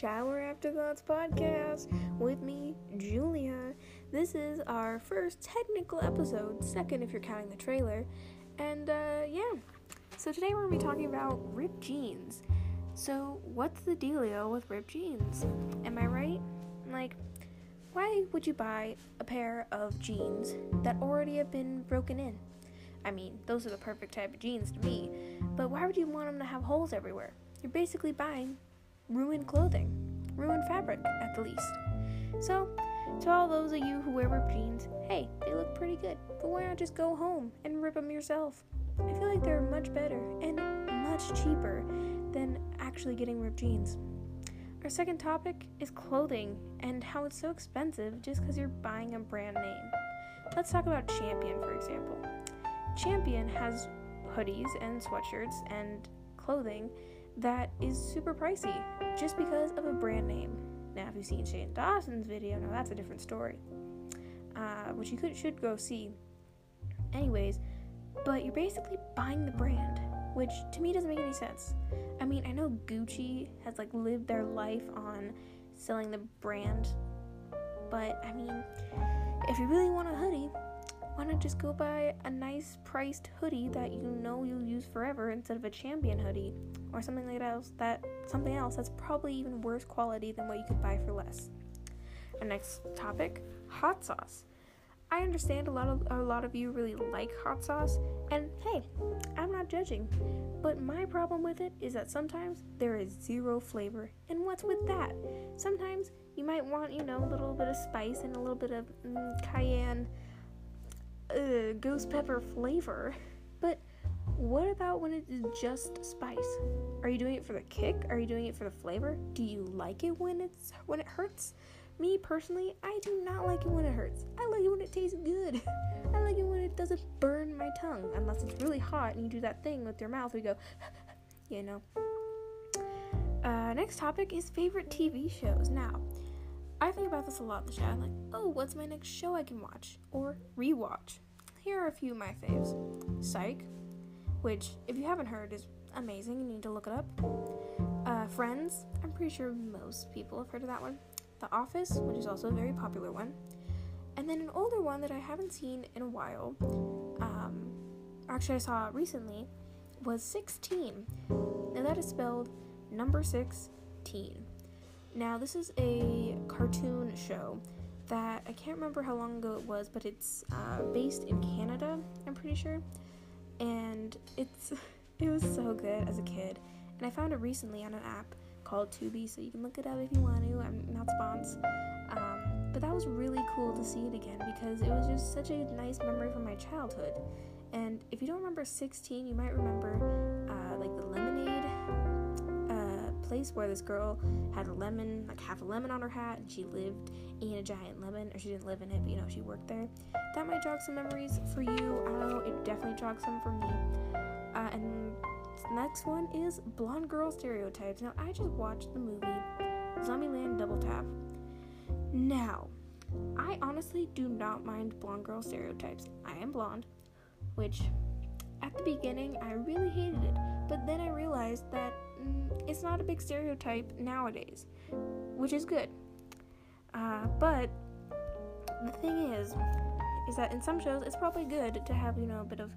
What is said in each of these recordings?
Shower Afterthoughts podcast with me, Julia. This is our first technical episode, second if you're counting the trailer, and so today we're going to be talking about ripped jeans. So what's the dealio with ripped jeans? Am I right? Like, why would you buy a pair of jeans that already have been broken in? I mean, those are the perfect type of jeans to me, but why would you want them to have holes everywhere? You're basically buying ruined clothing, ruined fabric at the least. So, to all those of you who wear ripped jeans, hey, they look pretty good, but why not just go home and rip them yourself? I feel like they're much better and much cheaper than actually getting ripped jeans. Our second topic is clothing and how it's so expensive just because you're buying a brand name. Let's talk about Champion, for example. Champion has hoodies and sweatshirts and clothing that is super pricey just because of a brand name. Now, if you've seen Shane Dawson's video, now that's a different story, which you should go see. Anyways, but you're basically buying the brand, which to me doesn't make any sense. I mean, I know Gucci has like lived their life on selling the brand, but I mean, if you really want a hoodie, why not just go buy a nice priced hoodie that you know you'll use forever instead of a Champion hoodie or something like that, something else that's probably even worse quality than what you could buy for less. Our next topic, hot sauce. I understand a lot of you really like hot sauce, and hey, I'm not judging, but my problem with it is that sometimes there is zero flavor, and what's with that? Sometimes you might want, a little bit of spice and a little bit of cayenne, ghost pepper flavor, but what about when it is just spice? Are you doing it for the kick? Are you doing it for the flavor? Do you like it when it hurts? Me personally, I do not like it when it hurts. I like it when it tastes good. I like it when it doesn't burn my tongue, unless it's really hot and you do that thing with your mouth. We go, Next topic is favorite TV shows. Now, I think about this a lot this year. I'm like, oh, what's my next show I can watch or rewatch? Here are a few of my faves. Psych, which, if you haven't heard, is amazing. You need to look it up. Friends, I'm pretty sure most people have heard of that one. The Office, which is also a very popular one. And then an older one that I haven't seen in a while, actually I saw recently, was 16. Now that is spelled number 16. Now, this is a cartoon show that I can't remember how long ago it was, but it's based in Canada, I'm pretty sure, and it was so good as a kid, and I found it recently on an app called Tubi, so you can look it up if you want to. I'm not sponsored, but that was really cool to see it again because it was just such a nice memory from my childhood. And if you don't remember 16, you might remember the lemonade place where this girl had a lemon, like half a lemon on her hat, and she lived in a giant lemon, or she didn't live in it, but she worked there. That might jog some memories for you. I don't know, it definitely jogs some for me. And next one is blonde girl stereotypes. Now, I just watched the movie Zombieland Double Tap. Now, I honestly do not mind blonde girl stereotypes. I am blonde, which at the beginning I really hated it, but then I realized that it's not a big stereotype nowadays, which is good. But the thing is that in some shows it's probably good to have, a bit of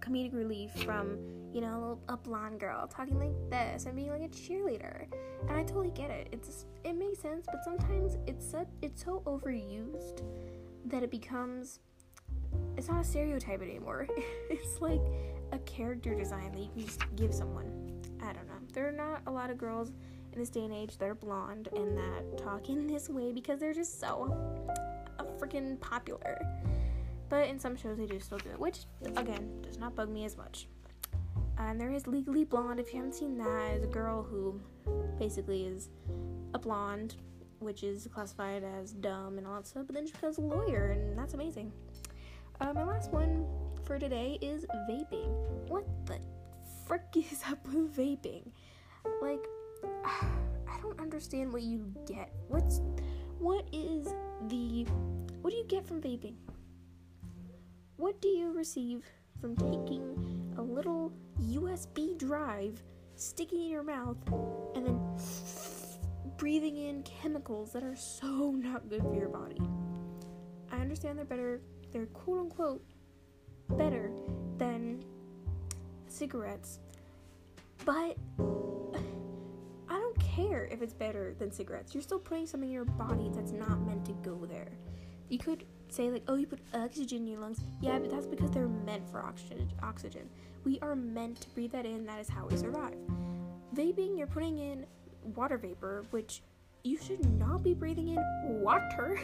comedic relief from, a blonde girl talking like this and being like a cheerleader. And I totally get it. It makes sense, but sometimes it's so overused that it becomes, it's not a stereotype anymore. It's like a character design that you can just give someone. I don't know. There are not a lot of girls in this day and age that are blonde and that talk in this way because they're just so freaking popular. But in some shows they do still do it, which, again, does not bug me as much. And there is Legally Blonde, if you haven't seen that, is a girl who basically is a blonde, which is classified as dumb and all that stuff, but then she becomes a lawyer, and that's amazing. My last one for today is vaping. What the frick is up with vaping? Like, I don't understand what you get. What do you get from vaping? What do you receive from taking a little USB drive, sticking it in your mouth, and then breathing in chemicals that are so not good for your body. I understand they're quote-unquote better than cigarettes, but I don't care if it's better than cigarettes. You're still putting something in your body that's not meant to go there. You could say, like, oh, you put oxygen in your lungs. Yeah, but that's because they're meant for oxygen. We are meant to breathe that in. That is how we survive. Vaping, you're putting in water vapor, which you should not be breathing in water.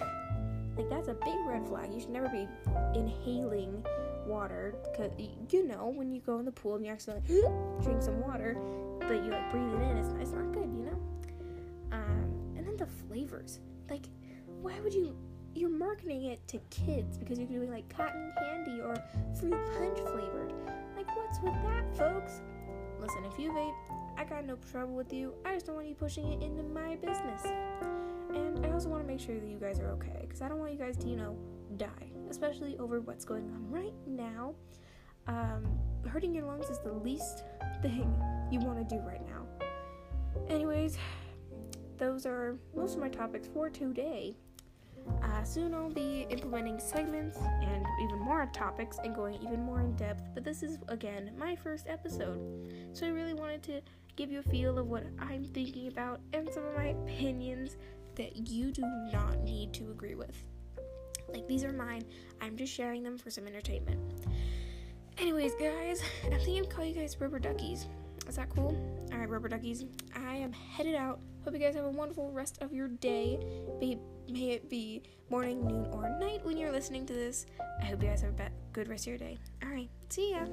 Like, that's a big red flag. You should never be inhaling water, because, you know, when you go in the pool and you accidentally drink some water, but you, like, breathe it in, it's not good, you know? And then the flavors. Like, why would you... You're marketing it to kids because you're doing, like, cotton candy or fruit punch flavored. Like, what's with that, folks? Listen, if you vape, I got no trouble with you. I just don't want you pushing it into my business. And I also want to make sure that you guys are okay, because I don't want you guys to, you know, die, especially over what's going on right now. Hurting your lungs is the least thing you want to do right now. Anyways, those are most of my topics for today. Soon I'll be implementing segments and even more topics and going even more in depth, but this is, again, my first episode, so I really wanted to give you a feel of what I'm thinking about and some of my opinions that you do not need to agree with. Like, these are mine. I'm just sharing them for some entertainment. Anyways, guys, I think I'd call you guys rubber duckies. Is that cool? Alright, rubber duckies, I am headed out. Hope you guys have a wonderful rest of your day. May it be morning, noon, or night when you're listening to this. I hope you guys have a good rest of your day. Alright, see ya!